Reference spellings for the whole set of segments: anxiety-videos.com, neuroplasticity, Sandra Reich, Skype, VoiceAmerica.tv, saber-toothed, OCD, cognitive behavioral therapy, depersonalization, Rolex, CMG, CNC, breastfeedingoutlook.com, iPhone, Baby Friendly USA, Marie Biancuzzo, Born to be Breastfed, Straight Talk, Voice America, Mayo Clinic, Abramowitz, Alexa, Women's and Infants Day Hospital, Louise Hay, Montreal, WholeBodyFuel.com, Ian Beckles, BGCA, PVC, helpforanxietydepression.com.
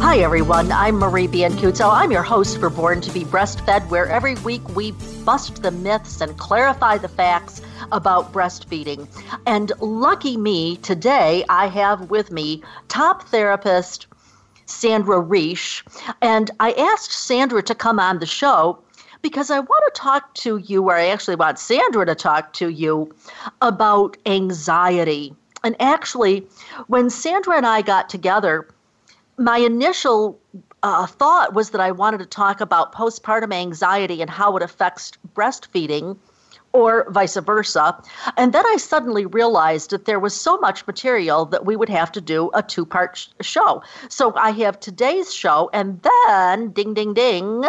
Hi, everyone. I'm Marie Biancuzzo. I'm your host for Born to be Breastfed, where every week we bust the myths and clarify the facts about breastfeeding. And lucky me, today I have with me top therapist Sandra Reich. And I asked Sandra to come on the show because I want to talk to you, or I actually want Sandra to talk to you about anxiety. And actually, when Sandra and I got together, my initial thought was that I wanted to talk about postpartum anxiety and how it affects breastfeeding or vice versa. And then I suddenly realized that there was so much material that we would have to do a two-part show. So I have today's show, and then, ding, ding, ding,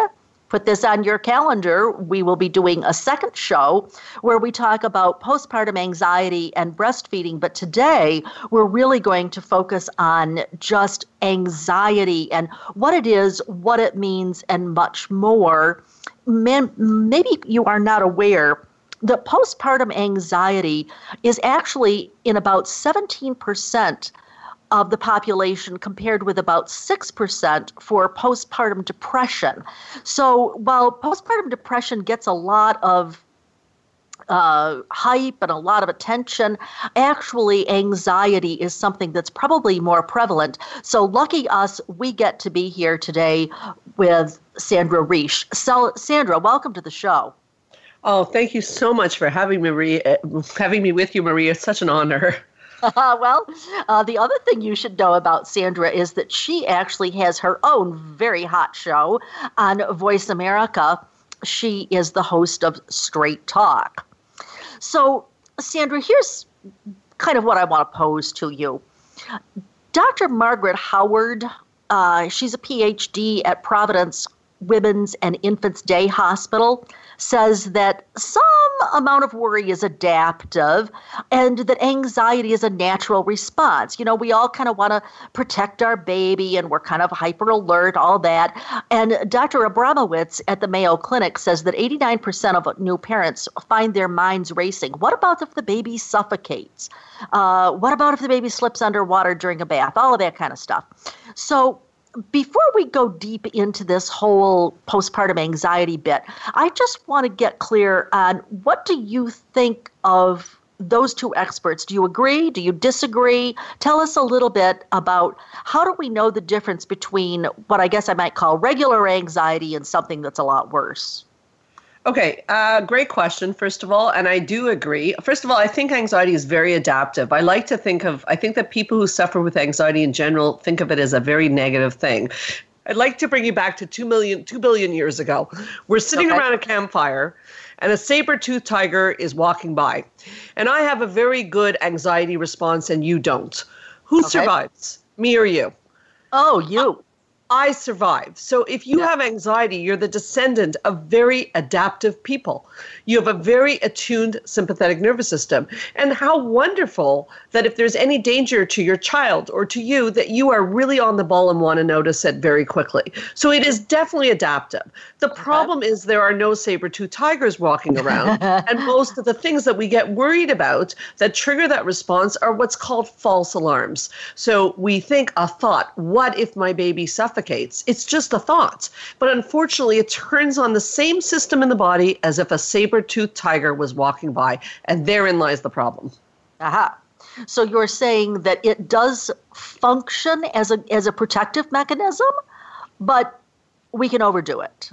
put this on your calendar, we will be doing a second show where we talk about postpartum anxiety and breastfeeding. But today, we're really going to focus on just anxiety and what it is, what it means, and much more. Maybe you are not aware that postpartum anxiety is actually in about 17% of the population compared with about 6% for postpartum depression. So while postpartum depression gets a lot of hype and a lot of attention, actually anxiety is something that's probably more prevalent. So lucky us, we get to be here today with Sandra Reich. So Sandra, welcome to the show. Oh, thank you so much for having me with you, Maria. It's such an honor. Well, the other thing you should know about Sandra is that she actually has her own very hot show on Voice America. She is the host of Straight Talk. So, Sandra, here's kind of what I want to pose to you. Dr. Margaret Howard, she's a PhD at Providence Women's and Infants Day Hospital, says that some amount of worry is adaptive and that anxiety is a natural response. You know, we all kind of want to protect our baby and we're kind of hyper alert, all that. And Dr. Abramowitz at the Mayo Clinic says that 89% of new parents find their minds racing. What about if the baby suffocates? What about if the baby slips underwater during a bath? All of that kind of stuff. So before we go deep into this whole postpartum anxiety bit, I just want to get clear on what do you think of those two experts? Do you agree? Do you disagree? Tell us a little bit about how do we know the difference between what I guess I might call regular anxiety and something that's a lot worse? Okay, great question, first of all, and I do agree. First of all, I think anxiety is very adaptive. I think that people who suffer with anxiety in general think of it as a very negative thing. I'd like to bring you back to 2 billion years ago. We're sitting around a campfire, and a saber-toothed tiger is walking by. And I have a very good anxiety response, and you don't. Who survives, me or you? Oh, you. I survive. So if you have anxiety, you're the descendant of very adaptive people. You have a very attuned sympathetic nervous system. And how wonderful that if there's any danger to your child or to you, that you are really on the ball and want to notice it very quickly. So it is definitely adaptive. The problem is there are no saber-toothed tigers walking around. And most of the things that we get worried about that trigger that response are what's called false alarms. So we think a thought, what if my baby suffocates? It's just a thought. But unfortunately, it turns on the same system in the body as if a saber-toothed tiger was walking by. And therein lies the problem. Aha. So you're saying that it does function as a protective mechanism, but we can overdo it.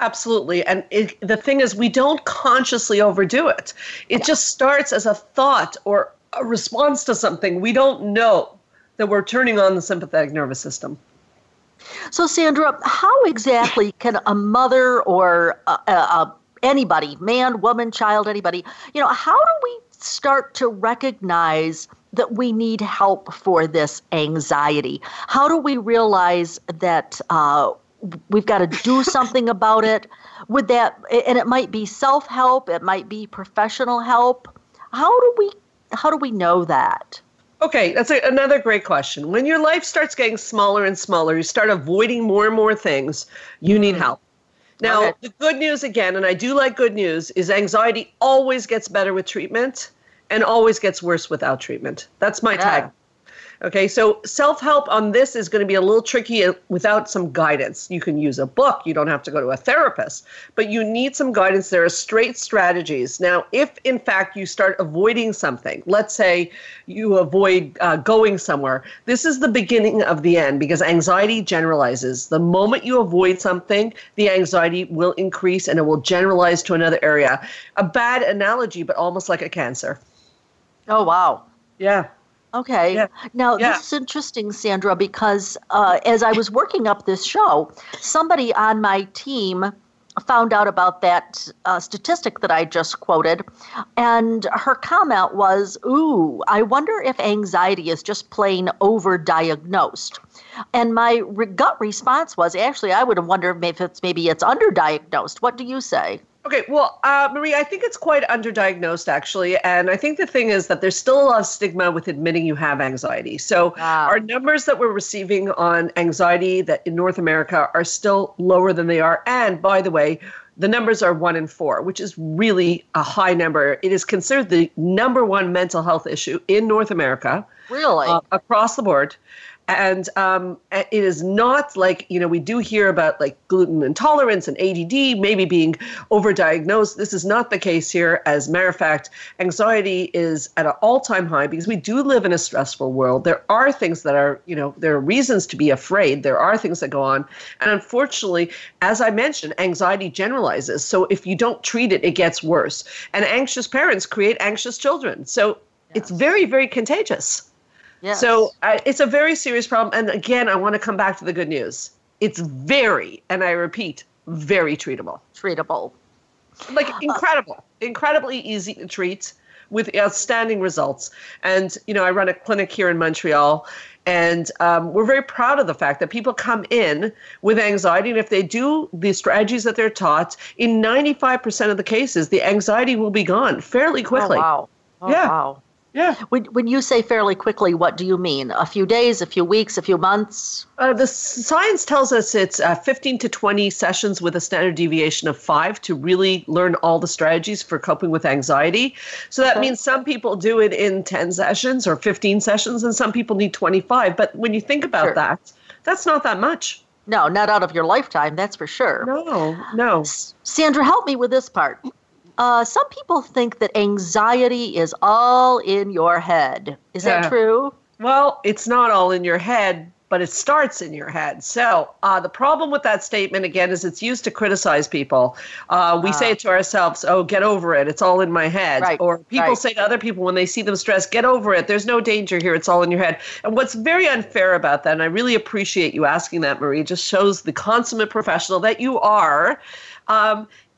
Absolutely. And the thing is, we don't consciously overdo it. It just starts as a thought or a response to something. We don't know that we're turning on the sympathetic nervous system. So, Sandra, how exactly can a mother or anybody, man, woman, child, anybody, how do we start to recognize that we need help for this anxiety? How do we realize that we've got to do something about it? Would that, and it might be self-help, it might be professional help. How do we know that? Okay, that's another great question. When your life starts getting smaller and smaller, you start avoiding more and more things, you need help. Now, okay. The good news again, and I do like good news, is anxiety always gets better with treatment and always gets worse without treatment. That's my tag. Okay, so self-help on this is going to be a little tricky without some guidance. You can use a book. You don't have to go to a therapist, but you need some guidance. There are straight strategies. Now, if, in fact, you start avoiding something, let's say you avoid going somewhere, this is the beginning of the end because anxiety generalizes. The moment you avoid something, the anxiety will increase and it will generalize to another area. A bad analogy, but almost like a cancer. Oh, wow. Yeah. Okay. Yeah. Now, this is interesting, Sandra, because as I was working up this show, somebody on my team found out about that statistic that I just quoted, and her comment was, ooh, I wonder if anxiety is just plain overdiagnosed. And my gut response was, actually, I would wonder if maybe it's underdiagnosed. What do you say? Okay, well, Marie, I think it's quite underdiagnosed, actually. And I think the thing is that there's still a lot of stigma with admitting you have anxiety. So our numbers that we're receiving on anxiety that in North America are still lower than they are. And by the way, the numbers are 1 in 4, which is really a high number. It is considered the number one mental health issue in North America. Really? Across the board. And it is not like, we do hear about like gluten intolerance and ADD maybe being overdiagnosed. This is not the case here. As a matter of fact, anxiety is at an all-time high because we do live in a stressful world. There are things that are, there are reasons to be afraid. There are things that go on. And unfortunately, as I mentioned, anxiety generalizes. So if you don't treat it, it gets worse. And anxious parents create anxious children. So it's very, very contagious. Yes. So it's a very serious problem. And again, I want to come back to the good news. It's very, and I repeat, very treatable. Treatable. Like incredibly easy to treat with outstanding results. And, I run a clinic here in Montreal, and we're very proud of the fact that people come in with anxiety. And if they do the strategies that they're taught, in 95% of the cases, the anxiety will be gone fairly quickly. Oh, wow. Oh, yeah. Wow. Yeah. When you say fairly quickly, what do you mean? A few days, a few weeks, a few months? The science tells us it's 15 to 20 sessions with a standard deviation of 5 to really learn all the strategies for coping with anxiety. So that means some people do it in 10 sessions or 15 sessions, and some people need 25. But when you think about that, that's not that much. No, not out of your lifetime, that's for sure. No. Sandra, help me with this part. Some people think that anxiety is all in your head. Is that true? Well, it's not all in your head, but it starts in your head. So the problem with that statement, again, is it's used to criticize people. We say it to ourselves, oh, get over it. It's all in my head. Right, or people say to other people when they see them stressed, get over it. There's no danger here. It's all in your head. And what's very unfair about that, and I really appreciate you asking that, Marie, just shows the consummate professional that you are,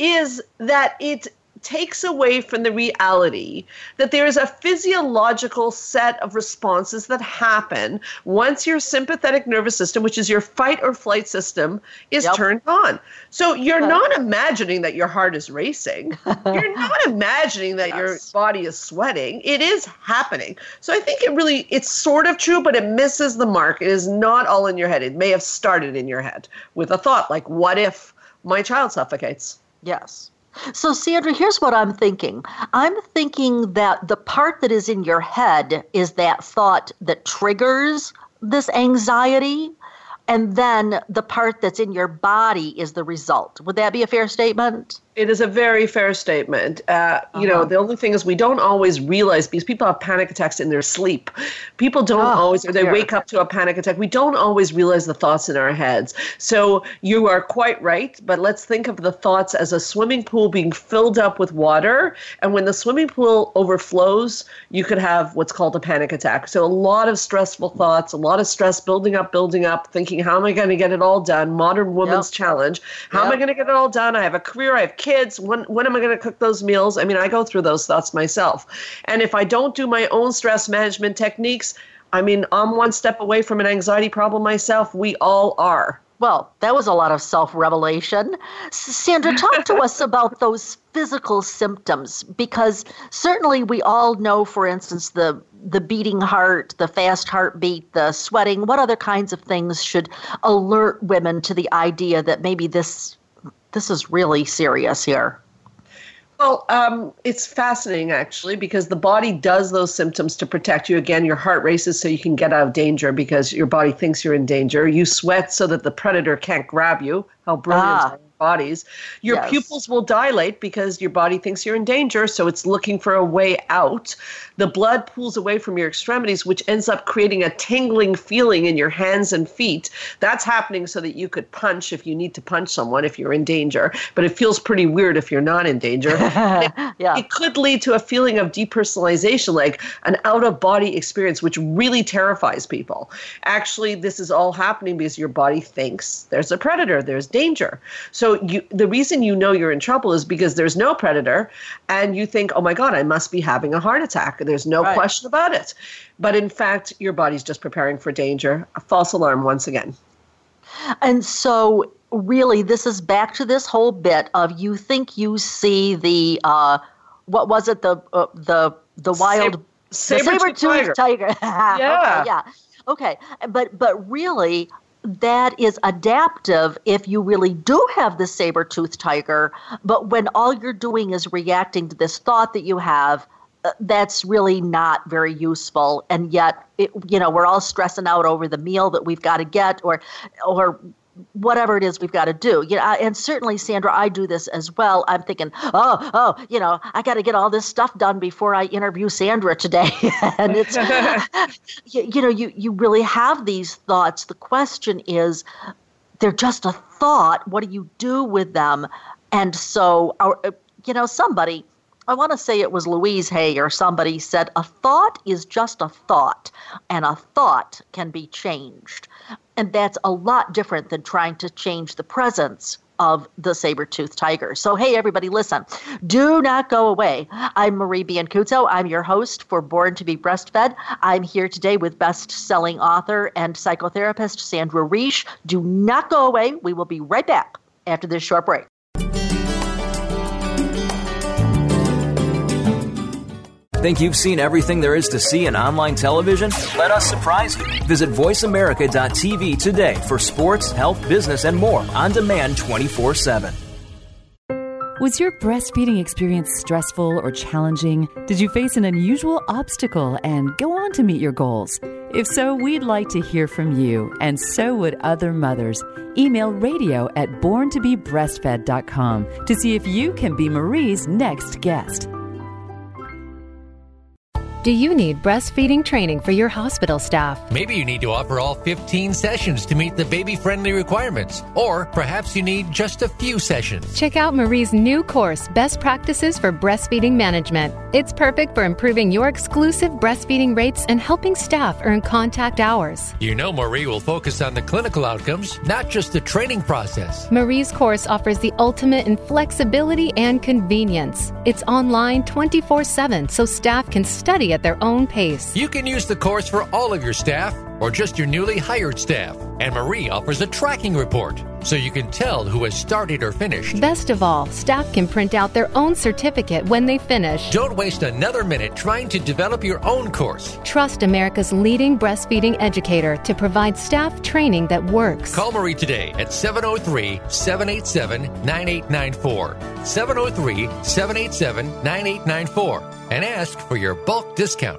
is that it takes away from the reality that there is a physiological set of responses that happen once your sympathetic nervous system, which is your fight or flight system, is turned on. So you're not imagining that your heart is racing. You're not imagining that your body is sweating. It is happening. So I think it's sort of true, but it misses the mark. It is not all in your head. It may have started in your head with a thought like, what if my child suffocates? Yes. So, Sandra, here's what I'm thinking. I'm thinking that the part that is in your head is that thought that triggers this anxiety. and then the part that's in your body is the result. Would that be a fair statement? It is a very fair statement. You know, the only thing is we don't always realize, because people have panic attacks in their sleep. People don't always, or they wake up to a panic attack. We don't always realize the thoughts in our heads. So you are quite right, but let's think of the thoughts as a swimming pool being filled up with water. And when the swimming pool overflows, you could have what's called a panic attack. So a lot of stressful thoughts, a lot of stress building up, thinking, how am I going to get it all done? Modern woman's challenge. How am I going to get it all done? I have a career, I have kids, when am I going to cook those meals? I mean, I go through those thoughts myself. And if I don't do my own stress management techniques, I mean, I'm one step away from an anxiety problem myself. We all are. Well, that was a lot of self-revelation. Sandra, talk to us about those physical symptoms, because certainly we all know, for instance, the beating heart, the fast heartbeat, the sweating. What other kinds of things should alert women to the idea that maybe this is really serious here? Well, it's fascinating, actually, because the body does those symptoms to protect you. Again, your heart races so you can get out of danger because your body thinks you're in danger. You sweat so that the predator can't grab you. How brilliant are your bodies. Your pupils will dilate because your body thinks you're in danger, so it's looking for a way out. The blood pools away from your extremities, which ends up creating a tingling feeling in your hands and feet. That's happening so that you could punch if you need to punch someone if you're in danger, but it feels pretty weird if you're not in danger. It could lead to a feeling of depersonalization, like an out-of-body experience, which really terrifies people. Actually, this is all happening because your body thinks there's a predator, there's danger. So the reason you know you're in trouble is because there's no predator, and you think, oh my God, I must be having a heart attack. There's no question about it. But in fact, your body's just preparing for danger. A false alarm once again. And so really, this is back to this whole bit of you think you see the, what was it, the wild saber-toothed tiger. Okay. But really, that is adaptive if you really do have the saber-toothed tiger. But when all you're doing is reacting to this thought that you have, that's really not very useful. And yet, we're all stressing out over the meal that we've got to get or whatever it is we've got to do. And certainly, Sandra, I do this as well. I'm thinking, I got to get all this stuff done before I interview Sandra today. And it's, you really have these thoughts. The question is, they're just a thought. What do you do with them? And so, somebody, I want to say it was Louise Hay or somebody, said, a thought is just a thought, and a thought can be changed. And that's a lot different than trying to change the presence of the saber-toothed tiger. So, hey, everybody, listen, do not go away. I'm Marie Biancuzzo. I'm your host for Born to be Breastfed. I'm here today with best-selling author and psychotherapist Sandra Reich. Do not go away. We will be right back after this short break. Think you've seen everything there is to see in online television? Let us surprise you. Visit VoiceAmerica.tv today for sports, health, business, and more on demand 24/7. Was your breastfeeding experience stressful or challenging? Did you face an unusual obstacle and go on to meet your goals? If so, we'd like to hear from you, and so would other mothers. Email radio@borntobebreastfed.com to see if you can be Marie's next guest. Do you need breastfeeding training for your hospital staff? Maybe you need to offer all 15 sessions to meet the baby-friendly requirements, or perhaps you need just a few sessions. Check out Marie's new course, Best Practices for Breastfeeding Management. It's perfect for improving your exclusive breastfeeding rates and helping staff earn contact hours. You know Marie will focus on the clinical outcomes, not just the training process. Marie's course offers the ultimate in flexibility and convenience. It's online 24/7, so staff can study at their own pace. You can use the course for all of your staff or just your newly hired staff. And Marie offers a tracking report so you can tell who has started or finished. Best of all, staff can print out their own certificate when they finish. Don't waste another minute trying to develop your own course. Trust America's leading breastfeeding educator to provide staff training that works. Call Marie today at 703-787-9894, 703-787-9894, and ask for your bulk discount.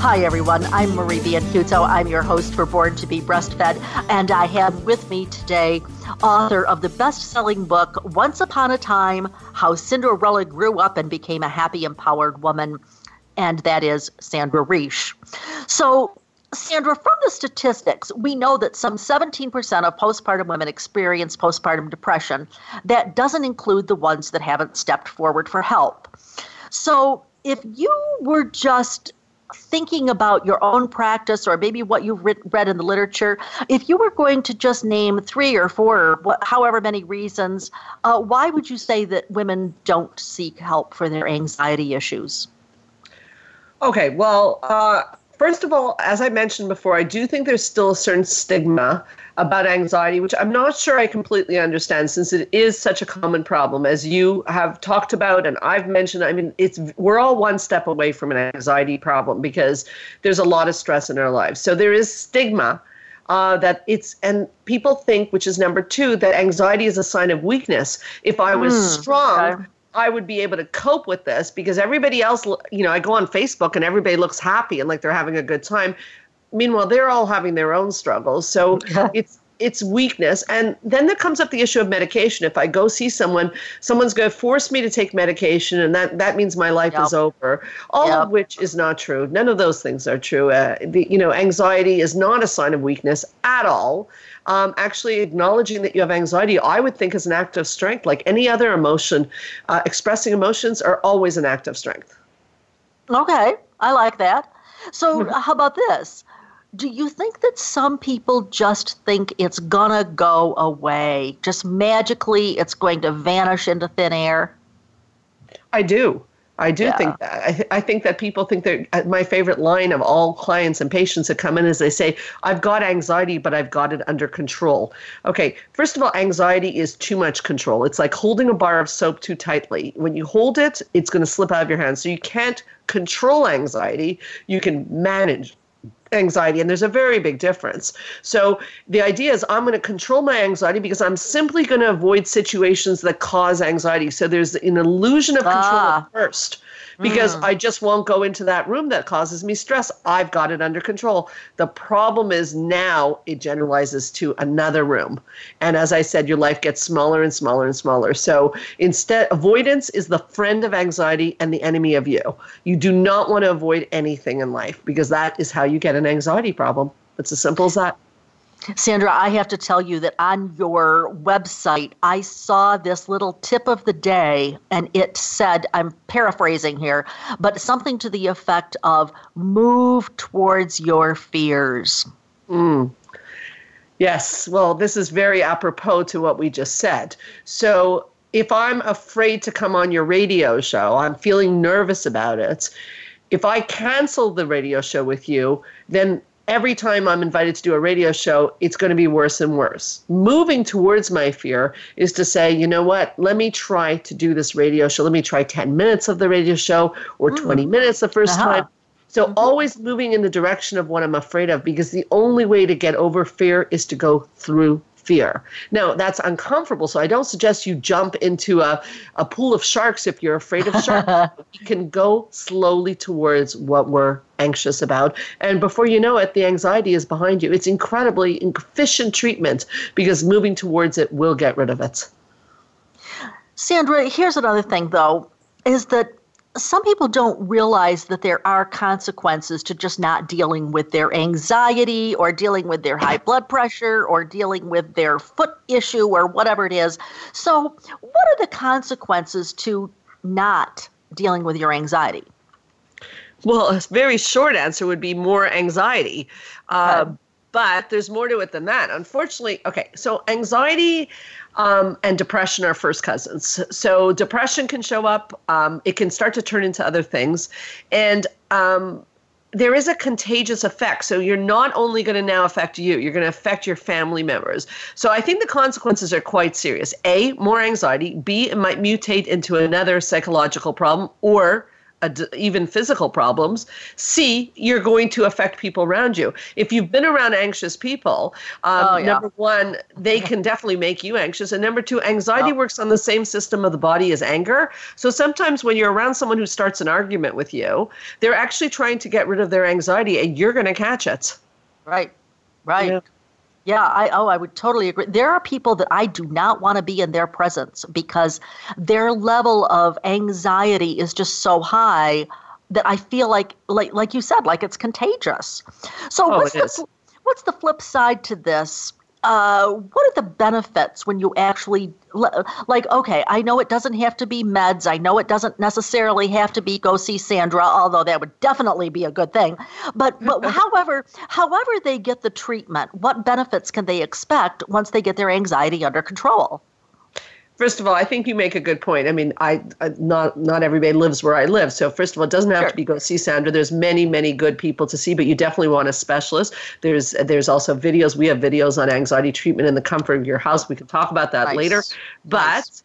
Hi, everyone. I'm Marie Biancuzzo. I'm your host for Born to be Breastfed, and I have with me today author of the best-selling book, Once Upon a Time, How Cinderella Grew Up and Became a Happy, Empowered Woman, and that is Sandra Reich. So, Sandra, from the statistics, we know that some 17% of postpartum women experience postpartum depression. That doesn't include the ones that haven't stepped forward for help. So, if you were just thinking about your own practice or maybe what you've read in the literature, if you were going to just name 3 or 4 or however many reasons, why would you say that women don't seek help for their anxiety issues? Okay, well, first of all, as I mentioned before, I do think there's still a certain stigma about anxiety, which I'm not sure I completely understand, since it is such a common problem, as you have talked about and I've mentioned. I mean, we're all one step away from an anxiety problem because there's a lot of stress in our lives. So there is stigma that it's, and people think, which is number 2, that anxiety is a sign of weakness. If I was strong, okay, I would be able to cope with this, because everybody else, you know, I go on Facebook and everybody looks happy and like they're having a good time. Meanwhile, they're all having their own struggles. So it's weakness. And then there comes up the issue of medication. If I go see someone, someone's going to force me to take medication, and that means my life is over. All of which is not true. None of those things are true. Anxiety is not a sign of weakness at all. Actually, acknowledging that you have anxiety, I would think, is an act of strength. Like any other emotion, expressing emotions are always an act of strength. Okay. I like that. So how about this? Do you think that some people just think it's gonna go away? Just magically, it's going to vanish into thin air? I do think that. I think that people think that, my favorite line of all clients and patients that come in is they say, I've got anxiety, but I've got it under control. Okay, first of all, anxiety is too much control. It's like holding a bar of soap too tightly. When you hold it, it's going to slip out of your hand. So you can't control anxiety. You can manage anxiety, and there's a very big difference. So the idea is I'm going to control my anxiety because I'm simply going to avoid situations that cause anxiety. So there's an illusion of control at first, because I just won't go into that room that causes me stress. I've got it under control. The problem is now it generalizes to another room. And as I said, your life gets smaller and smaller and smaller. So instead, avoidance is the friend of anxiety and the enemy of you. You do not want to avoid anything in life, because that is how you get an anxiety problem. It's as simple as that. Sandra, I have to tell you that on your website, I saw this little tip of the day, and it said, I'm paraphrasing here, but something to the effect of move towards your fears. Yes. Well, this is very apropos to what we just said. So if I'm afraid to come on your radio show, I'm feeling nervous about it. If I cancel the radio show with you, then every time I'm invited to do a radio show, it's going to be worse and worse. Moving towards my fear is to say, you know what, let me try to do this radio show. Let me try 10 minutes of the radio show or 20 minutes the first time. So always moving in the direction of what I'm afraid of, because the only way to get over fear is to go through fear. Now, that's uncomfortable, so I don't suggest you jump into a pool of sharks if you're afraid of sharks. You can go slowly towards what we're anxious about. And before you know it, the anxiety is behind you. It's incredibly efficient treatment because moving towards it will get rid of it. Sandra, here's another thing, though, is that some people don't realize that there are consequences to just not dealing with their anxiety or dealing with their high blood pressure or dealing with their foot issue or whatever it is. So what are the consequences to not dealing with your anxiety? Well, a very short answer would be more anxiety, but there's more to it than that. Unfortunately, okay, so anxiety and depression are first cousins. So depression can show up. It can start to turn into other things. And there is a contagious effect. So you're not only going to now affect you, you're going to affect your family members. So I think the consequences are quite serious. A, more anxiety. B, it might mutate into another psychological problem or even physical problems. C, you're going to affect people around you. If you've been around anxious people, number one, they can definitely make you anxious. And number two, anxiety works on the same system of the body as anger. So sometimes when you're around someone who starts an argument with you, they're actually trying to get rid of their anxiety and you're going to catch it. Right. You know? Yeah, I would totally agree. There are people that I do not want to be in their presence because their level of anxiety is just so high that I feel like you said, like it's contagious. So what's the flip side to this? What are the benefits when you actually, like, okay, I know it doesn't have to be meds. I know it doesn't necessarily have to be go see Sandra, although that would definitely be a good thing. But however they get the treatment, what benefits can they expect once they get their anxiety under control? First of all, I think you make a good point. I mean, not everybody lives where I live. So first of all, it doesn't have to be go see Sandra. There's many, many good people to see, but you definitely want a specialist. There's also videos. We have videos on anxiety treatment in the comfort of your house. We can talk about that later. But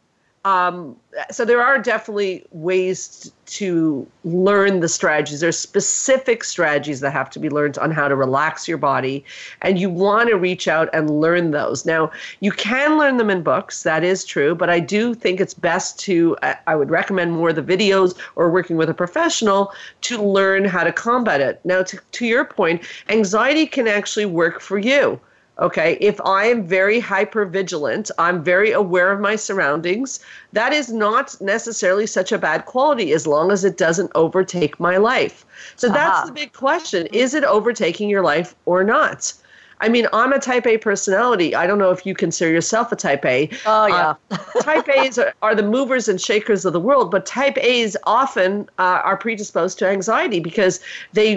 so there are definitely ways to learn the strategies. There's specific strategies that have to be learned on how to relax your body, and you want to reach out and learn those. Now, you can learn them in books, that is true, but I do think it's best to, I would recommend more of the videos or working with a professional to learn how to combat it. Now, to your point, anxiety can actually work for you. Okay, if I am very hypervigilant, I'm very aware of my surroundings, that is not necessarily such a bad quality as long as it doesn't overtake my life. So that's the big question. Is it overtaking your life or not? I mean, I'm a type A personality. I don't know if you consider yourself a type A. Oh, yeah. Type A's are the movers and shakers of the world, but type A's often are predisposed to anxiety because they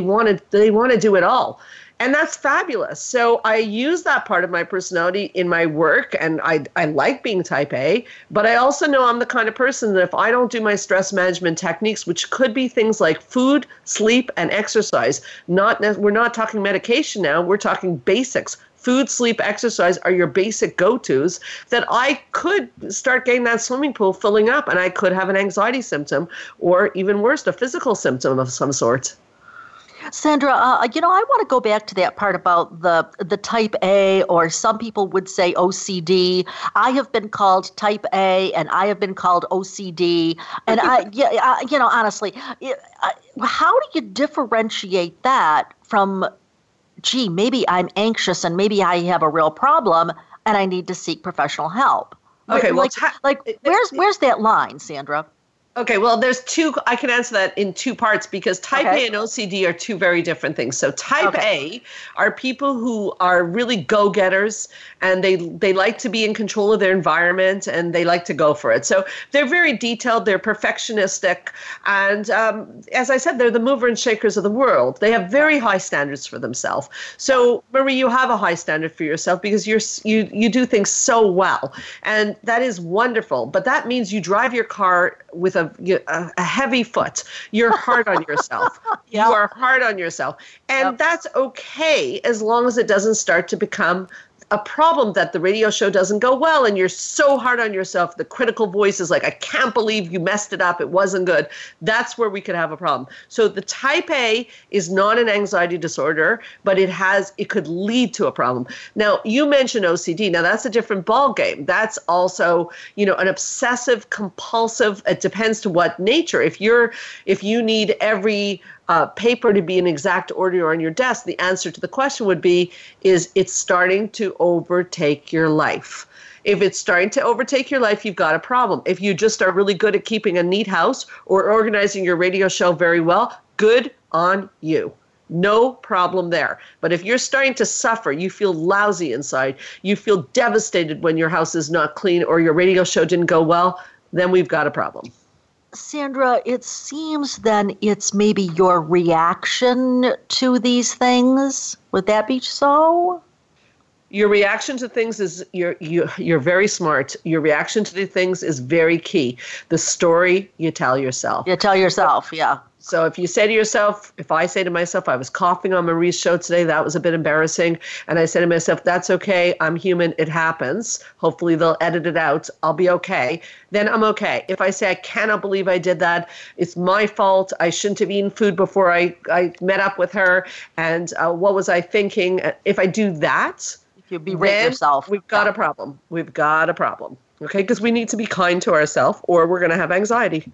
want to do it all. And that's fabulous. So I use that part of my personality in my work, and I like being type A, but I also know I'm the kind of person that if I don't do my stress management techniques, which could be things like food, sleep, and exercise, we're not talking medication now, we're talking basics. Food, sleep, exercise are your basic go-tos, that I could start getting that swimming pool filling up, and I could have an anxiety symptom, or even worse, a physical symptom of some sort. Sandra, I want to go back to that part about the type A, or some people would say OCD. I have been called type A, and I have been called OCD. And honestly, how do you differentiate that from, gee, maybe I'm anxious and maybe I have a real problem and I need to seek professional help? Okay, where's that line, Sandra? Okay, well, there's two. I can answer that in two parts because type A and OCD are two very different things. So type A are people who are really go-getters, and they like to be in control of their environment, and they like to go for it. So they're very detailed. They're perfectionistic. And as I said, they're the mover and shakers of the world. They have very high standards for themselves. So, Marie, you have a high standard for yourself because you do things so well. And that is wonderful. But that means you drive your car with a heavy foot. You're hard on yourself. You are hard on yourself. And that's okay as long as it doesn't start to become a problem that the radio show doesn't go well and you're so hard on yourself, the critical voice is like, I can't believe you messed it up, it wasn't good, that's where we could have a problem. So the type A is not an anxiety disorder, but it could lead to a problem. Now, you mentioned OCD. Now, that's a different ball game. That's also, an obsessive compulsive, it depends to what nature. If you need every paper to be in exact order on your desk, the answer to the question would be, is it's starting to overtake your life. If it's starting to overtake your life, you've got a problem. If you just are really good at keeping a neat house or organizing your radio show very well, good on you. No problem there. But if you're starting to suffer, you feel lousy inside, you feel devastated when your house is not clean or your radio show didn't go well, then we've got a problem. Sandra, it seems then it's maybe your reaction to these things. Would that be so? Your reaction to things is, you're very smart. Your reaction to the things is very key. The story you tell yourself. You tell yourself, yeah. So if you say to yourself, if I say to myself, I was coughing on Marie's show today, that was a bit embarrassing. And I say to myself, that's okay. I'm human. It happens. Hopefully they'll edit it out. I'll be okay. Then I'm okay. If I say, I cannot believe I did that. It's my fault. I shouldn't have eaten food before I met up with her. And what was I thinking? If I do that, you'll berate yourself. We've got a problem. We've got a problem. Okay. Because we need to be kind to ourselves or we're going to have anxiety.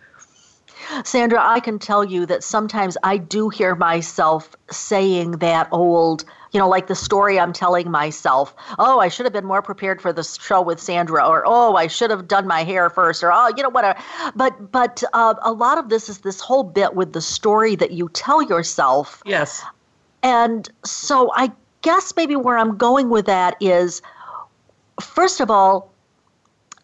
Sandra, I can tell you that sometimes I do hear myself saying that old, like the story I'm telling myself, oh, I should have been more prepared for this show with Sandra, or, oh, I should have done my hair first, or, oh, whatever. But a lot of this is this whole bit with the story that you tell yourself. Yes. And so I guess maybe where I'm going with that is, first of all,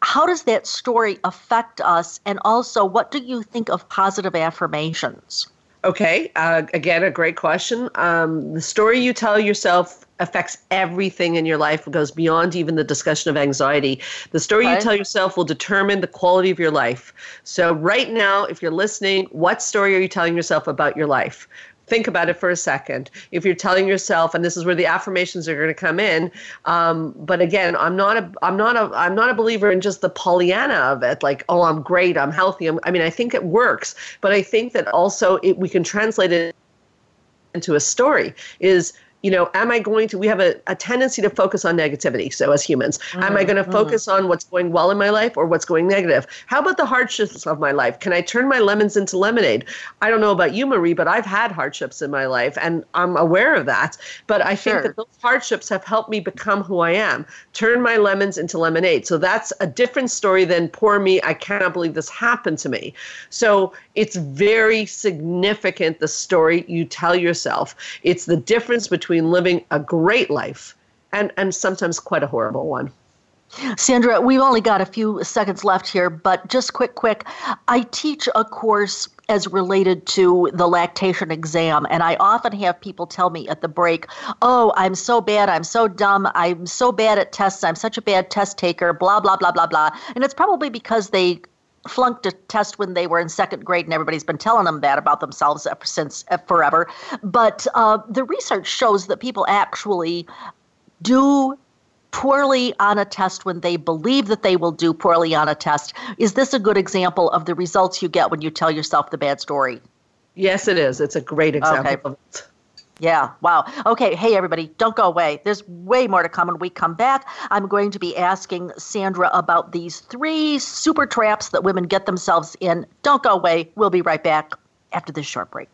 how does that story affect us? And also, what do you think of positive affirmations? Okay. Again, a great question. The story you tell yourself affects everything in your life. It goes beyond even the discussion of anxiety. The story you tell yourself will determine the quality of your life. So right now, if you're listening, what story are you telling yourself about your life? Think about it for a second. If you're telling yourself, and this is where the affirmations are going to come in, but again, I'm not a believer in just the Pollyanna of it, like, oh, I'm great, I'm healthy. I think it works, but I think that also we can translate it into a story is, am I going to, we have a tendency to focus on negativity. So as humans, am I going to focus on what's going well in my life or what's going negative? How about the hardships of my life? Can I turn my lemons into lemonade? I don't know about you, Marie, but I've had hardships in my life and I'm aware of that. But I think that those hardships have helped me become who I am. Turn my lemons into lemonade. So that's a different story than poor me. I cannot believe this happened to me. So it's very significant, the story you tell yourself. It's the difference between living a great life and sometimes quite a horrible one. Sandra, we've only got a few seconds left here, but just quick. I teach a course as related to the lactation exam, and I often have people tell me at the break, oh, I'm so bad, I'm so dumb, I'm so bad at tests, I'm such a bad test taker, blah, blah, blah, blah, blah. And it's probably because they flunked a test when they were in second grade, and everybody's been telling them that about themselves since forever. But the research shows that people actually do poorly on a test when they believe that they will do poorly on a test. Is this a good example of the results you get when you tell yourself the bad story? Yes, it is. It's a great example of it. Yeah. Wow. Okay. Hey, everybody, don't go away. There's way more to come when we come back. I'm going to be asking Sandra about these 3 super traps that women get themselves in. Don't go away. We'll be right back after this short break.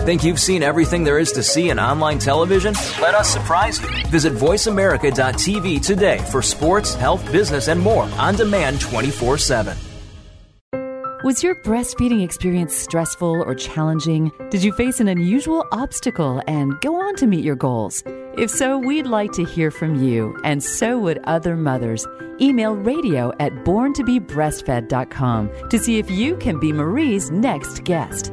Think you've seen everything there is to see in online television? Let us surprise you. Visit VoiceAmerica.tv today for sports, health, business, and more on demand 24/7. Was your breastfeeding experience stressful or challenging? Did you face an unusual obstacle and go on to meet your goals? If so, we'd like to hear from you, and so would other mothers. Email radio@borntobebreastfed.com to see if you can be Marie's next guest.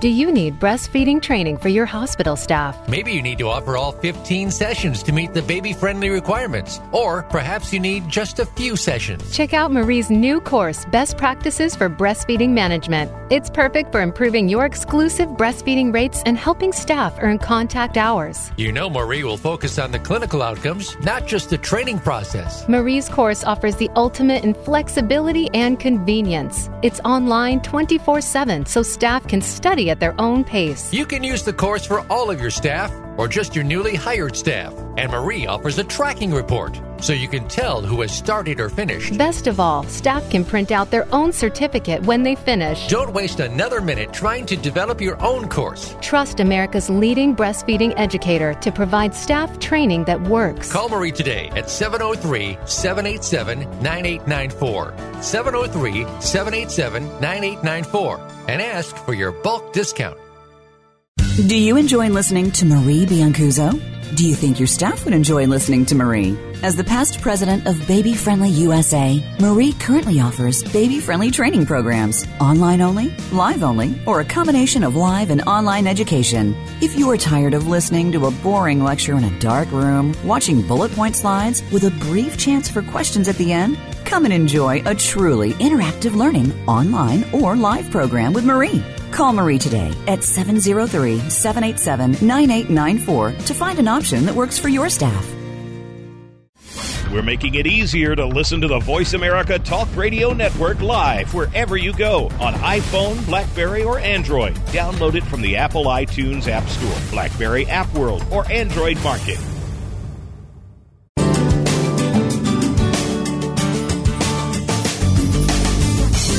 Do you need breastfeeding training for your hospital staff? Maybe you need to offer all 15 sessions to meet the baby-friendly requirements, or perhaps you need just a few sessions. Check out Marie's new course, Best Practices for Breastfeeding Management. It's perfect for improving your exclusive breastfeeding rates and helping staff earn contact hours. You know Marie will focus on the clinical outcomes, not just the training process. Marie's course offers the ultimate in flexibility and convenience. It's online 24/7, so staff can study at their own pace. You can use the course for all of your staff or just your newly hired staff. And Marie offers a tracking report so you can tell who has started or finished. Best of all, staff can print out their own certificate when they finish. Don't waste another minute trying to develop your own course. Trust America's leading breastfeeding educator to provide staff training that works. Call Marie today at 703-787-9894, 703-787-9894, and ask for your bulk discount. Do you enjoy listening to Marie Biancuzzo? Do you think your staff would enjoy listening to Marie? As the past president of Baby Friendly USA, Marie currently offers baby-friendly training programs, online only, live only, or a combination of live and online education. If you are tired of listening to a boring lecture in a dark room, watching bullet point slides with a brief chance for questions at the end, come and enjoy a truly interactive learning online or live program with Marie. Call Marie today at 703-787-9894 to find an option that works for your staff. We're making it easier to listen to the Voice America Talk Radio Network live wherever you go on iPhone, BlackBerry, or Android. Download it from the Apple iTunes App Store, BlackBerry App World, or Android Market.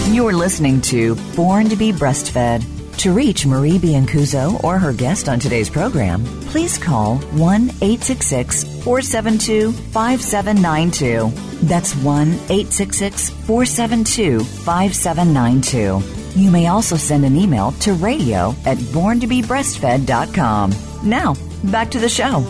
You're listening to Born to be Breastfed. To reach Marie Biancuzzo or her guest on today's program, please call 1-866-472-5792. That's 1-866-472-5792. You may also send an email to radio@borntobebreastfed.com. Now, back to the show.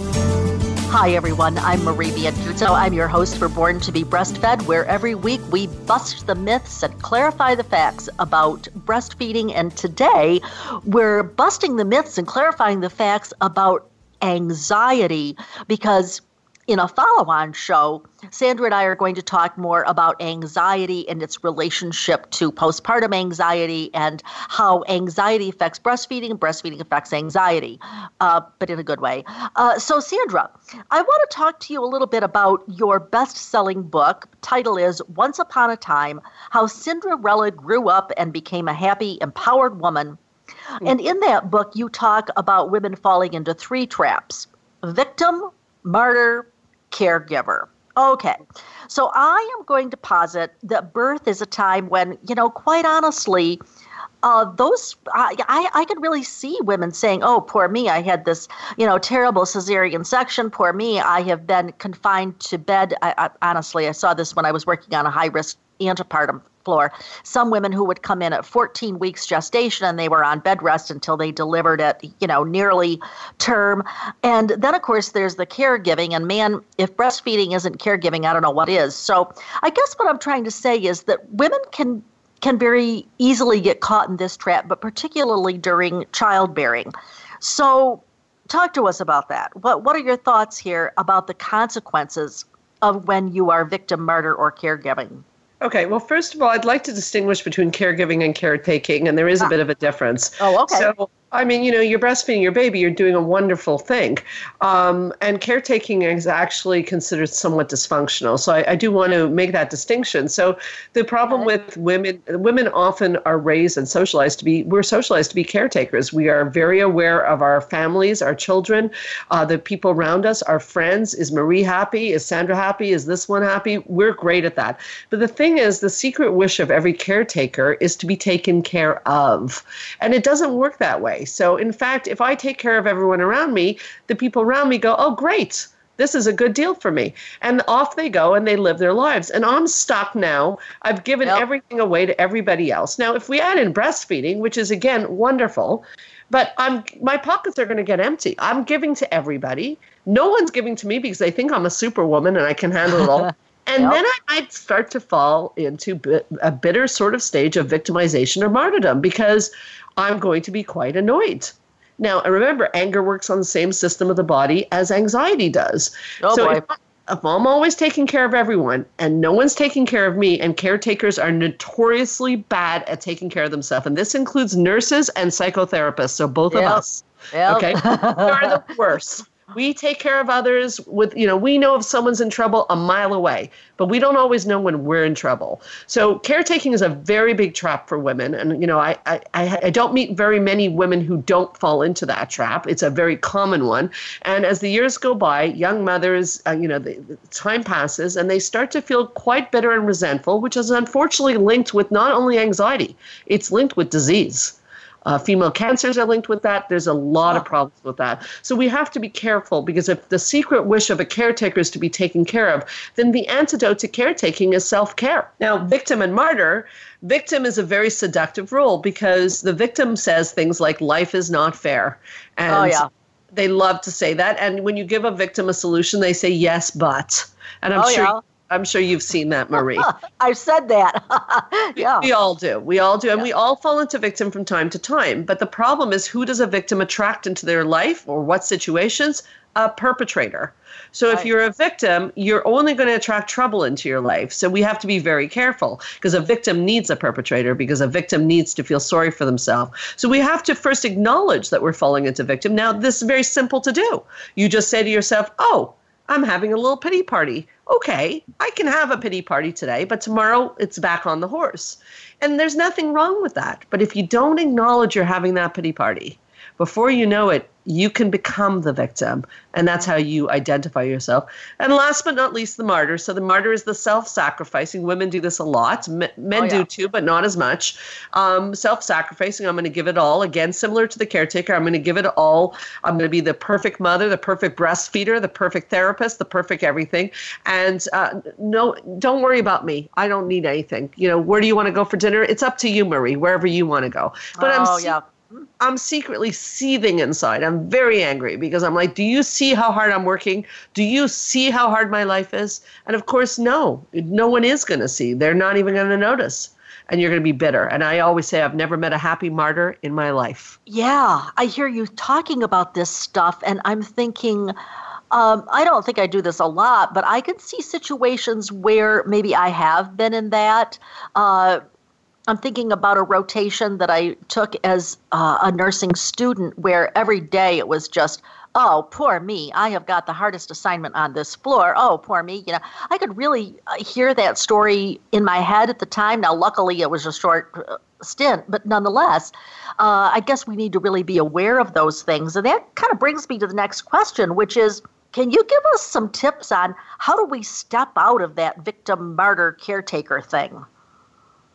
Hi, everyone. I'm Marie Biancuzzo. I'm your host for Born to be Breastfed, where every week we bust the myths and clarify the facts about breastfeeding. And today, we're busting the myths and clarifying the facts about anxiety, because in a follow-on show, Sandra and I are going to talk more about anxiety and its relationship to postpartum anxiety and how anxiety affects breastfeeding and breastfeeding affects anxiety, but in a good way. So Sandra, I want to talk to you a little bit about your best-selling book. Title is Once Upon a Time, How Cinderella Grew Up and Became a Happy, Empowered Woman. Mm-hmm. And in that book, you talk about women falling into three traps: victim, martyr, caregiver. Okay, so I am going to posit that birth is a time when, you know, quite honestly, I could really see women saying, oh, poor me, I had this, you know, terrible cesarean section. Poor me, I have been confined to bed. Honestly, I saw this when I was working on a high-risk antepartum floor. Some women who would come in at 14 weeks gestation and they were on bed rest until they delivered at, you know, nearly term. And then, of course, there's the caregiving. And man, if breastfeeding isn't caregiving, I don't know what is. So I guess what I'm trying to say is that women can very easily get caught in this trap, but particularly during childbearing. So talk to us about that. What are your thoughts here about the consequences of when you are victim, martyr, or caregiving? Okay, well, first of all, I'd like to distinguish between caregiving and caretaking, and there is a bit of a difference. Oh, okay. So, I mean, you know, you're breastfeeding your baby, you're doing a wonderful thing. And caretaking is actually considered somewhat dysfunctional. So I do want to make that distinction. So the problem with women often are raised and socialized to be, we're socialized to be caretakers. We are very aware of our families, our children, the people around us, our friends. Is Marie happy? Is Sandra happy? Is this one happy? We're great at that. But the thing is, the secret wish of every caretaker is to be taken care of. And it doesn't work that way. So, in fact, if I take care of everyone around me, the people around me go, oh, great, this is a good deal for me. And off they go and they live their lives. And I'm stuck now. I've given everything away to everybody else. Now, if we add in breastfeeding, which is, again, wonderful, but my pockets are going to get empty. I'm giving to everybody. No one's giving to me because they think I'm a superwoman and I can handle it all. And then I might start to fall into a bitter sort of stage of victimization or martyrdom because I'm going to be quite annoyed. Now, remember, anger works on the same system of the body as anxiety does. If I'm always taking care of everyone and no one's taking care of me, and caretakers are notoriously bad at taking care of themselves, and this includes nurses and psychotherapists, so both of us, okay, we are the worst. We take care of others with, you know, we know if someone's in trouble a mile away, but we don't always know when we're in trouble. So caretaking is a very big trap for women. And, you know, I don't meet very many women who don't fall into that trap. It's a very common one. And as the years go by, young mothers, the time passes and they start to feel quite bitter and resentful, which is unfortunately linked with not only anxiety, it's linked with disease. Female cancers are linked with that. There's a lot of problems with that. So we have to be careful, because if the secret wish of a caretaker is to be taken care of, then the antidote to caretaking is self-care. Now, victim and martyr, victim is a very seductive role because the victim says things like, life is not fair. And they love to say that. And when you give a victim a solution, they say, yes, but. And I'm sure you've seen that, Marie. I've said that. We all do. We all do. And we all fall into victim from time to time. But the problem is, who does a victim attract into their life, or what situations? A perpetrator. So if you're a victim, you're only going to attract trouble into your life. So we have to be very careful, because a victim needs a perpetrator, because a victim needs to feel sorry for themselves. So we have to first acknowledge that we're falling into victim. Now, this is very simple to do. You just say to yourself, oh, I'm having a little pity party. Okay, I can have a pity party today, but tomorrow it's back on the horse. And there's nothing wrong with that. But if you don't acknowledge you're having that pity party, before you know it, you can become the victim. And that's how you identify yourself. And last but not least, the martyr. So the martyr is the self-sacrificing. Women do this a lot. Men do too, but not as much. Self-sacrificing. I'm going to give it all. Again, similar to the caretaker, I'm going to give it all. I'm going to be the perfect mother, the perfect breastfeeder, the perfect therapist, the perfect everything. And no, don't worry about me. I don't need anything. You know, where do you want to go for dinner? It's up to you, Marie, wherever you want to go. But I'm secretly seething inside. I'm very angry because I'm like, do you see how hard I'm working? Do you see how hard my life is? And of course, no. No one is going to see. They're not even going to notice. And you're going to be bitter. And I always say I've never met a happy martyr in my life. Yeah. I hear you talking about this stuff, and I'm thinking, I don't think I do this a lot, but I can see situations where maybe I have been in that. I'm thinking about a rotation that I took as a nursing student, where every day it was just, oh, poor me. I have got the hardest assignment on this floor. Oh, poor me. You know, I could really hear that story in my head at the time. Now, luckily, it was a short stint, but nonetheless, I guess we need to really be aware of those things. And that kind of brings me to the next question, which is, can you give us some tips on how do we step out of that victim, martyr, caretaker thing?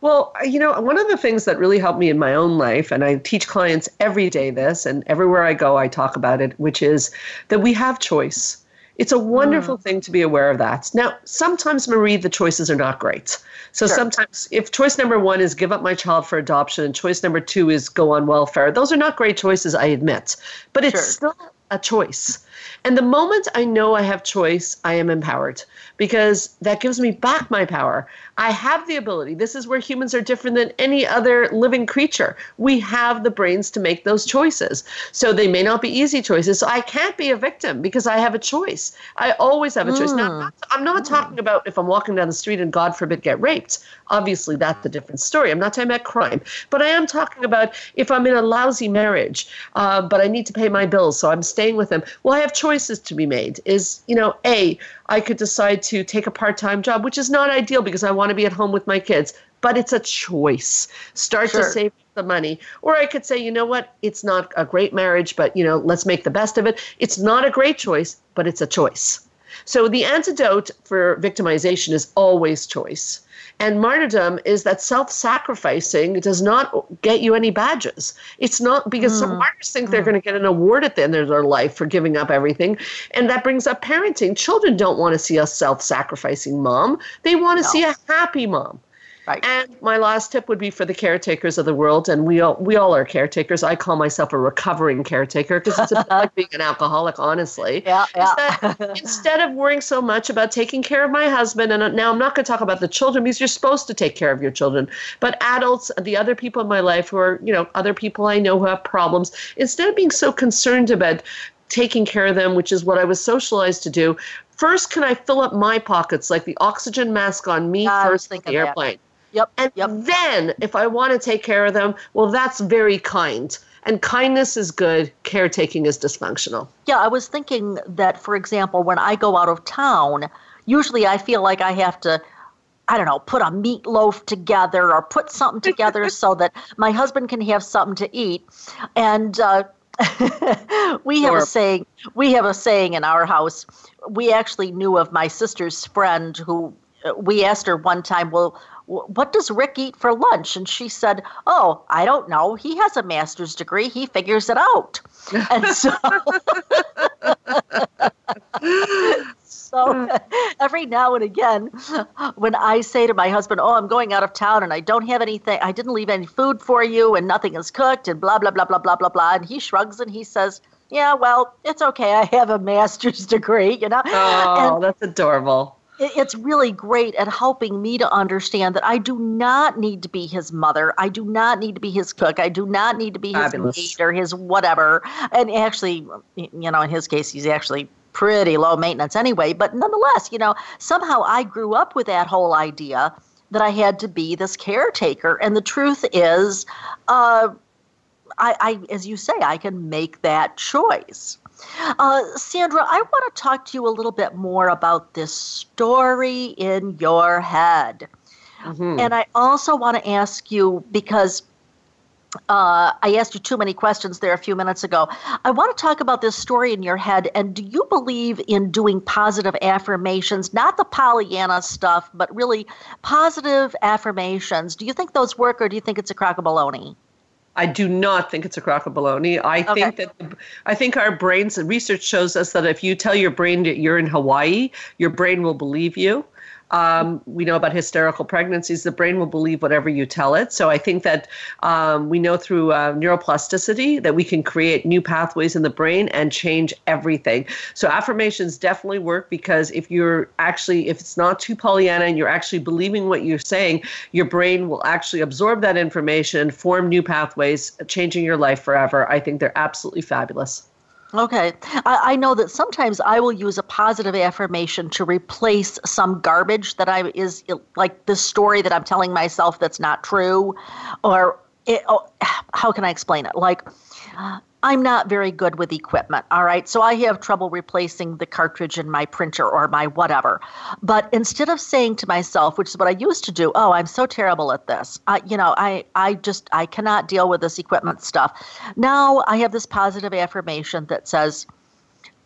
Well, you know, one of the things that really helped me in my own life, and I teach clients every day this, and everywhere I go, I talk about it, which is that we have choice. It's a wonderful thing to be aware of that. Now, sometimes, Marie, the choices are not great. So sometimes if choice number one is give up my child for adoption and choice number two is go on welfare, those are not great choices, I admit, but it's still a choice. And the moment I know I have choice, I am empowered, because that gives me back my power. I have the ability. This is where humans are different than any other living creature. We have the brains to make those choices. So they may not be easy choices. So I can't be a victim because I have a choice. I always have a choice. Now, I'm not talking about if I'm walking down the street and, God forbid, get raped. Obviously, that's a different story. I'm not talking about crime. But I am talking about if I'm in a lousy marriage, but I need to pay my bills, so I'm staying with them. Well, I have choices to be made. Is, you know, A, I could decide to take a part-time job, which is not ideal because I want to be at home with my kids, but it's a choice. Start to save the money. Or I could say, you know what, it's not a great marriage, but, you know, let's make the best of it. It's not a great choice, but it's a choice. So the antidote for victimization is always choice. And martyrdom is that self-sacrificing does not get you any badges. It's not, because some martyrs think they're going to get an award at the end of their life for giving up everything. And that brings up parenting. Children don't want to see a self-sacrificing mom. They want to see a happy mom. Right. And my last tip would be for the caretakers of the world, and we all are caretakers. I call myself a recovering caretaker because it's a bit like being an alcoholic, honestly. Yeah. Instead of worrying so much about taking care of my husband, and now I'm not going to talk about the children because you're supposed to take care of your children, but adults, the other people in my life who are, other people I know who have problems, instead of being so concerned about taking care of them, which is what I was socialized to do, first, can I fill up my pockets, like the oxygen mask on me first in the airplane? That. Yep. And then if I want to take care of them, well, that's very kind. And kindness is good. Caretaking is dysfunctional. Yeah, I was thinking that, for example, when I go out of town, usually I feel like I have to, I don't know, put a meatloaf together or put something together so that my husband can have something to eat. And we have a saying in our house. We actually knew of my sister's friend who we asked her one time, well, what does Rick eat for lunch? And she said, oh, I don't know. He has a master's degree. He figures it out. And so, every now and again, when I say to my husband, oh, I'm going out of town and I don't have anything, I didn't leave any food for you and nothing is cooked and blah, blah, blah, blah, blah, blah, blah. And he shrugs and he says, yeah, well, it's okay. I have a master's degree, Oh, and that's adorable. It's really great at helping me to understand that I do not need to be his mother. I do not need to be his cook. I do not need to be his maid or his whatever. And actually, in his case, he's actually pretty low maintenance anyway. But nonetheless, somehow I grew up with that whole idea that I had to be this caretaker. And the truth is, I as you say, I can make that choice. Sandra, I want to talk to you a little bit more about this story in your head. Mm-hmm. And I also want to ask you, because I asked you too many questions there a few minutes ago. I want to talk about this story in your head. And do you believe in doing positive affirmations, not the Pollyanna stuff, but really positive affirmations? Do you think those work, or do you think it's a crock of baloney? I do not think it's a crock of baloney. I think our brains, and research shows us that if you tell your brain that you're in Hawaii, your brain will believe you. We know about hysterical pregnancies. The brain will believe whatever you tell it. So I think that we know through neuroplasticity that we can create new pathways in the brain and change everything. So affirmations definitely work, because if it's not too Pollyanna and you're actually believing what you're saying, your brain will actually absorb that information, form new pathways, changing your life forever. I think they're absolutely fabulous. Okay. I know that sometimes I will use a positive affirmation to replace some garbage that is like this story that I'm telling myself that's not true. How can I explain it? Like, I'm not very good with equipment, all right? So I have trouble replacing the cartridge in my printer or my whatever. But instead of saying to myself, which is what I used to do, oh, I'm so terrible at this. I cannot deal with this equipment stuff. Now I have this positive affirmation that says,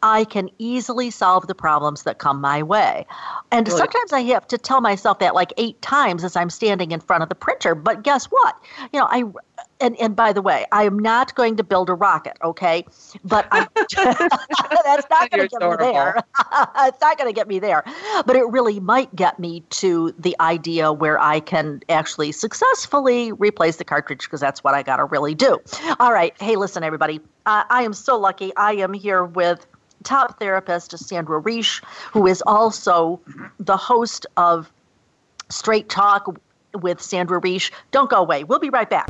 I can easily solve the problems that come my way. And sometimes I have to tell myself that like 8 times as I'm standing in front of the printer. But guess what? And by the way, I am not going to build a rocket, okay? But that's not going to get me there. It's not going to get me there. But it really might get me to the idea where I can actually successfully replace the cartridge, because that's what I got to really do. All right. Hey, listen, everybody. I am so lucky. I am here with top therapist Sandra Reich, who is also the host of Straight Talk with Sandra Reich. Don't go away. We'll be right back.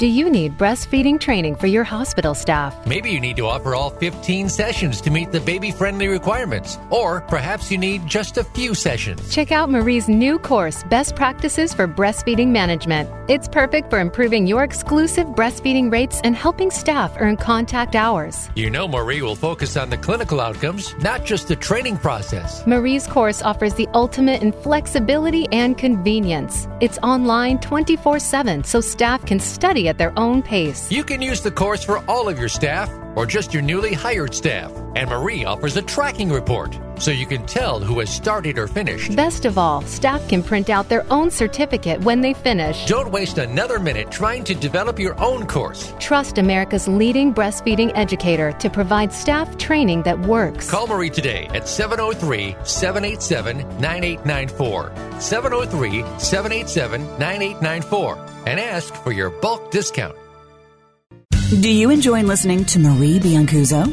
Do you need breastfeeding training for your hospital staff? Maybe you need to offer all 15 sessions to meet the baby-friendly requirements, or perhaps you need just a few sessions. Check out Marie's new course, Best Practices for Breastfeeding Management. It's perfect for improving your exclusive breastfeeding rates and helping staff earn contact hours. You know Marie will focus on the clinical outcomes, not just the training process. Marie's course offers the ultimate in flexibility and convenience. It's online 24/7, so staff can study at their own pace. You can use the course for all of your staff or just your newly hired staff. And Marie offers a tracking report so you can tell who has started or finished. Best of all, staff can print out their own certificate when they finish. Don't waste another minute trying to develop your own course. Trust America's leading breastfeeding educator to provide staff training that works. Call Marie today at 703-787-9894, 703-787-9894, and ask for your bulk discount. Do you enjoy listening to Marie Biancuzzo?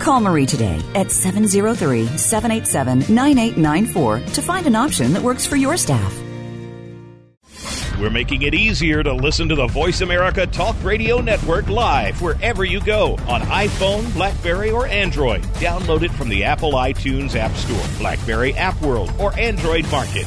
Call Marie today at 703-787-9894 to find an option that works for your staff. We're making it easier to listen to the Voice America Talk Radio Network live wherever you go on iPhone, BlackBerry, or Android. Download it from the Apple iTunes App Store, BlackBerry App World, or Android Market.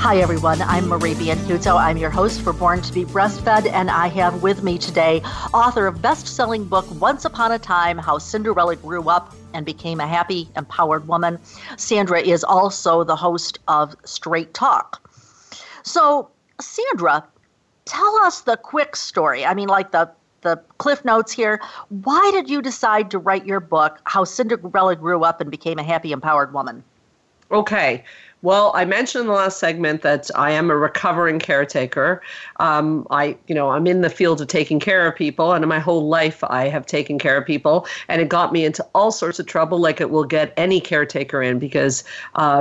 Hi, everyone. I'm Marie Biancuzzo. I'm your host for Born to be Breastfed, and I have with me today author of best-selling book, Once Upon a Time, How Cinderella Grew Up and Became a Happy, Empowered Woman. Sandra is also the host of Straight Talk. So, Sandra, tell us the quick story. I mean, like the cliff notes here. Why did you decide to write your book, How Cinderella Grew Up and Became a Happy, Empowered Woman? Okay. Well, I mentioned in the last segment that I am a recovering caretaker. I'm in the field of taking care of people, and in my whole life I have taken care of people, and it got me into all sorts of trouble, like it will get any caretaker in, because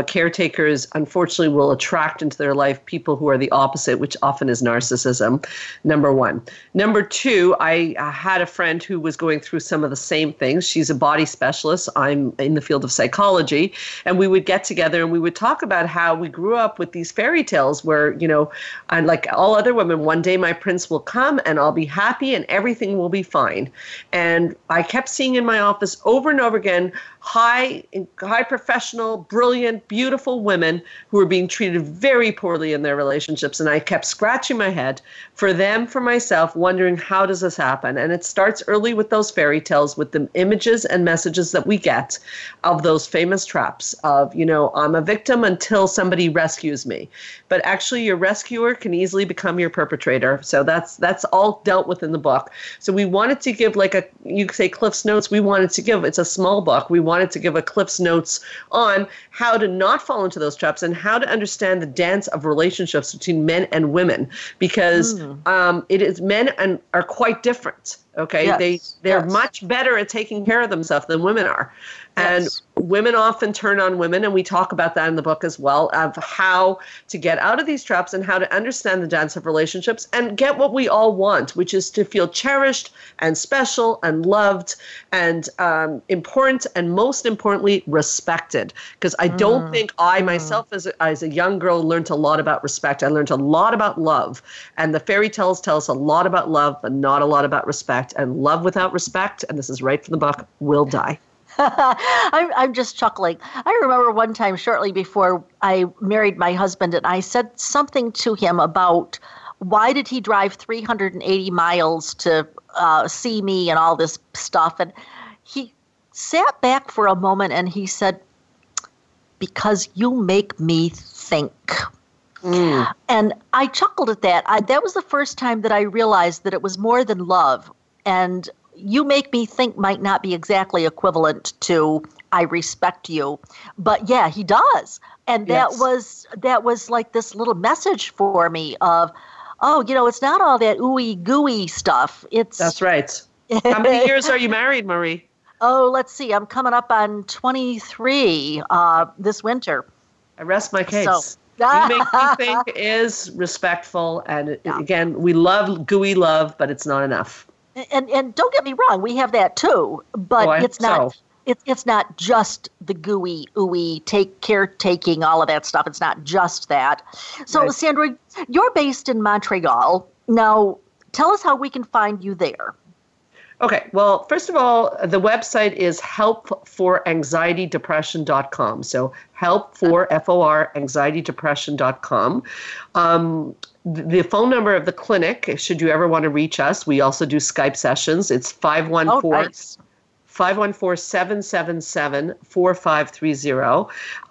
caretakers, unfortunately, will attract into their life people who are the opposite, which often is narcissism, number one. Number two, I had a friend who was going through some of the same things. She's a body specialist. I'm in the field of psychology, and we would get together and we would talk about how we grew up with these fairy tales where, you know, and like all other women, one day my prince will come and I'll be happy and everything will be fine. And I kept seeing in my office over and over again, high professional, brilliant, beautiful women who were being treated very poorly in their relationships. And I kept scratching my head for them, for myself, wondering, how does this happen? And it starts early with those fairy tales, with the images and messages that we get of those famous traps of, you know, I'm a victim until somebody rescues me. But actually, your rescuer can easily become your perpetrator. So that's all dealt with in the book. So we wanted to give you say Cliff's Notes. It's a small book. We wanted to give a Cliff's Notes on how to not fall into those traps and how to understand the dance of relationships between men and women, because it is men are quite different. Okay, yes. They're much better at taking care of themselves than women are. Yes. And women often turn on women, and we talk about that in the book as well, of how to get out of these traps and how to understand the dance of relationships and get what we all want, which is to feel cherished and special and loved and important, and most importantly, respected. Because I don't think I myself as a young girl learned a lot about respect. I learned a lot about love, and the fairy tales tell us a lot about love but not a lot about respect. And love without respect, and this is right from the book, will die. I'm just chuckling. I remember one time shortly before I married my husband, and I said something to him about why did he drive 380 miles to see me and all this stuff. And he sat back for a moment and he said, because you make me think. Mm. And I chuckled at that. That was the first time that I realized that it was more than love. And you make me think might not be exactly equivalent to I respect you. But yeah, he does. And that yes. was like this little message for me of, oh, you know, it's not all that ooey gooey stuff. That's right. How many years are you married, Marie? Oh, let's see. I'm coming up on 23 this winter. I rest my case. So. You make me think is respectful. And yeah. Again, we love gooey love, but it's not enough. And don't get me wrong, we have that too, but it's not so. It's not just the gooey, ooey, caretaking, all of that stuff. It's not just that. So, right. Sandra, you're based in Montreal. Now, tell us how we can find you there. Okay. Well, first of all, the website is helpforanxietydepression.com. So help for F-O-R anxietydepression.com. The phone number of the clinic, should you ever want to reach us, we also do Skype sessions. It's 514-777-4530.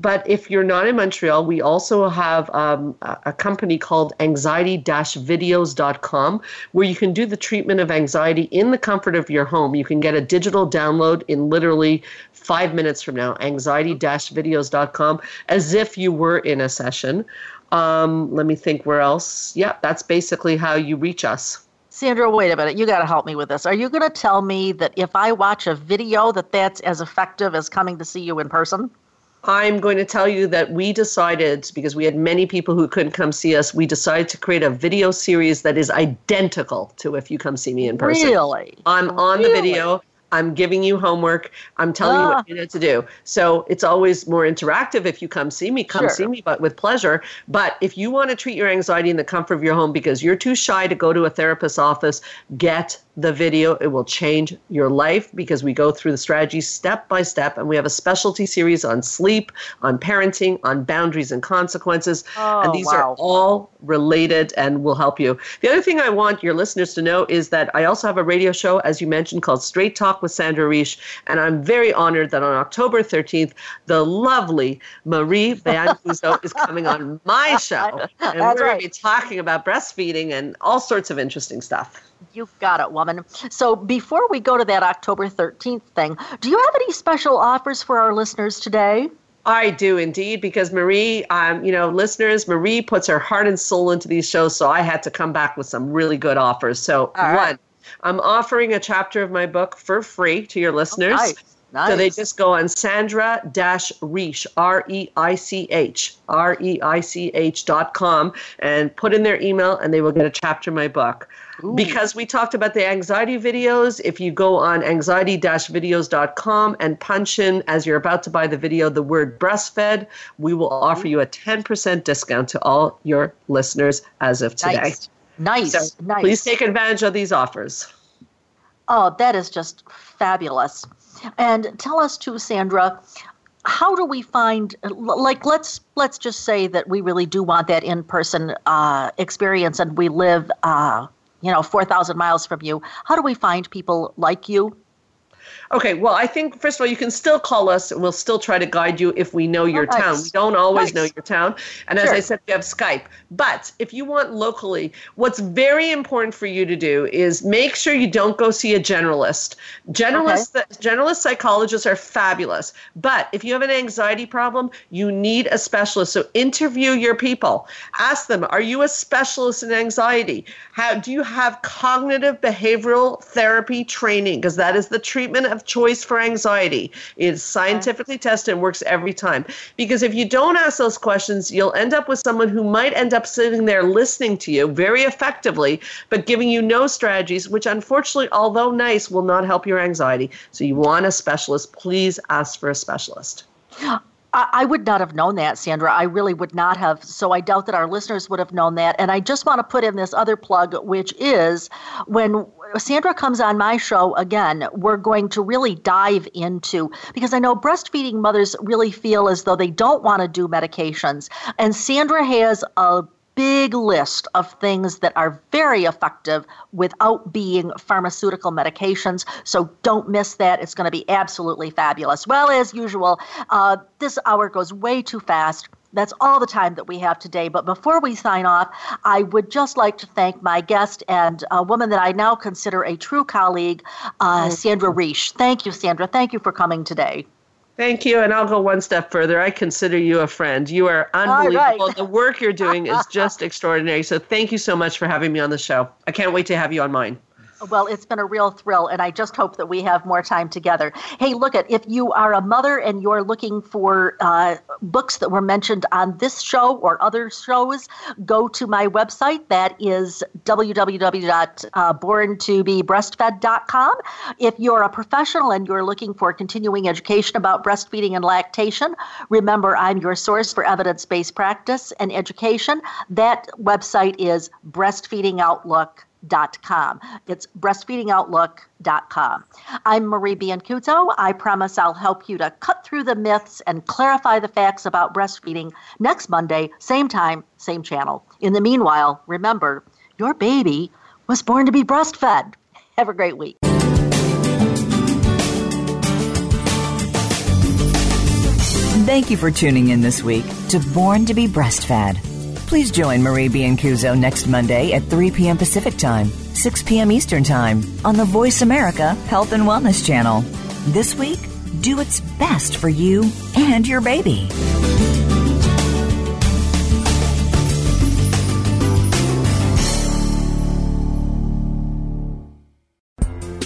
But if you're not in Montreal, we also have a company called anxiety-videos.com where you can do the treatment of anxiety in the comfort of your home. You can get a digital download in literally 5 minutes from now, anxiety-videos.com, as if you were in a session. Let me think where else. Yeah, that's basically how you reach us. Sandra, wait a minute. You got to help me with this. Are you going to tell me that if I watch a video that that's as effective as coming to see you in person? I'm going to tell you that we decided, because we had many people who couldn't come see us, we decided to create a video series that is identical to if you come see me in person. Really? I'm on the video. I'm giving you homework. I'm telling you what you need to do. So it's always more interactive if you come see me. Come see me, but with pleasure. But if you want to treat your anxiety in the comfort of your home because you're too shy to go to a therapist's office, get the video. It will change your life because we go through the strategy step by step. And we have a specialty series on sleep, on parenting, on boundaries and consequences. And these are all related and will help you. The other thing I want your listeners to know is that I also have a radio show, as you mentioned, called Straight Talk with Sandra Reich. And I'm very honored that on October 13th, the lovely Marie Biancuzzo is coming on my show. And we're going to be talking about breastfeeding and all sorts of interesting stuff. You've got it, woman. So before we go to that October 13th thing, do you have any special offers for our listeners today? I do indeed, because Marie, listeners, Marie puts her heart and soul into these shows, so I had to come back with some really good offers. So one, I'm offering a chapter of my book for free to your listeners. Oh, nice. So they just go on Sandra-Reich, R-E-I-C-H, R-E-I-C-H.com, and put in their email, and they will get a chapter of my book. Ooh. Because we talked about the anxiety videos, if you go on anxiety-videos.com and punch in, as you're about to buy the video, the word breastfed, we will offer you a 10% discount to all your listeners as of today. Nice. So nice. Please take advantage of these offers. Oh, that is just fabulous. And tell us too, Sandra, how do we find, like, let's just say that we really do want that in-person experience and we live 4,000 miles from you. How do we find people like you? Okay, well, I think, first of all, you can still call us, and we'll still try to guide you if we know your town. We don't always know your town. And as I said, we have Skype. But if you want locally, what's very important for you to do is make sure you don't go see a generalist. Generalist psychologists are fabulous. But if you have an anxiety problem, you need a specialist. So interview your people. Ask them, are you a specialist in anxiety? Do you have cognitive behavioral therapy training? Because that is the treatment of choice for anxiety. It's scientifically tested and works every time. Because if you don't ask those questions, you'll end up with someone who might end up sitting there listening to you very effectively, but giving you no strategies, which unfortunately, although nice, will not help your anxiety. So you want a specialist, please ask for a specialist. I would not have known that, Sandra. I really would not have. So I doubt that our listeners would have known that. And I just want to put in this other plug, which is when Sandra comes on my show again, we're going to really dive into, because I know breastfeeding mothers really feel as though they don't want to do medications. And Sandra has a big list of things that are very effective without being pharmaceutical medications. So don't miss that. It's going to be absolutely fabulous. Well, as usual, this hour goes way too fast. That's all the time that we have today. But before we sign off, I would just like to thank my guest and a woman that I now consider a true colleague, Sandra Reich. Thank you, Sandra. Thank you for coming today. Thank you. And I'll go one step further. I consider you a friend. You are unbelievable. Right. The work you're doing is just extraordinary. So thank you so much for having me on the show. I can't wait to have you on mine. Well, it's been a real thrill, and I just hope that we have more time together. Hey, look, if you are a mother and you're looking for books that were mentioned on this show or other shows, go to my website. That is www.borntobebreastfed.com. If you're a professional and you're looking for continuing education about breastfeeding and lactation, remember, I'm your source for evidence-based practice and education. That website is breastfeedingoutlook.com. It's breastfeedingoutlook.com. I'm Marie Biancuzzo. I promise I'll help you to cut through the myths and clarify the facts about breastfeeding next Monday, same time, same channel. In the meanwhile, remember, your baby was born to be breastfed. Have a great week. Thank you for tuning in this week to Born to be Breastfed. Please join Marie Biancuzzo next Monday at 3 p.m. Pacific Time, 6 p.m. Eastern Time on the Voice America Health and Wellness Channel. This week, do its best for you and your baby.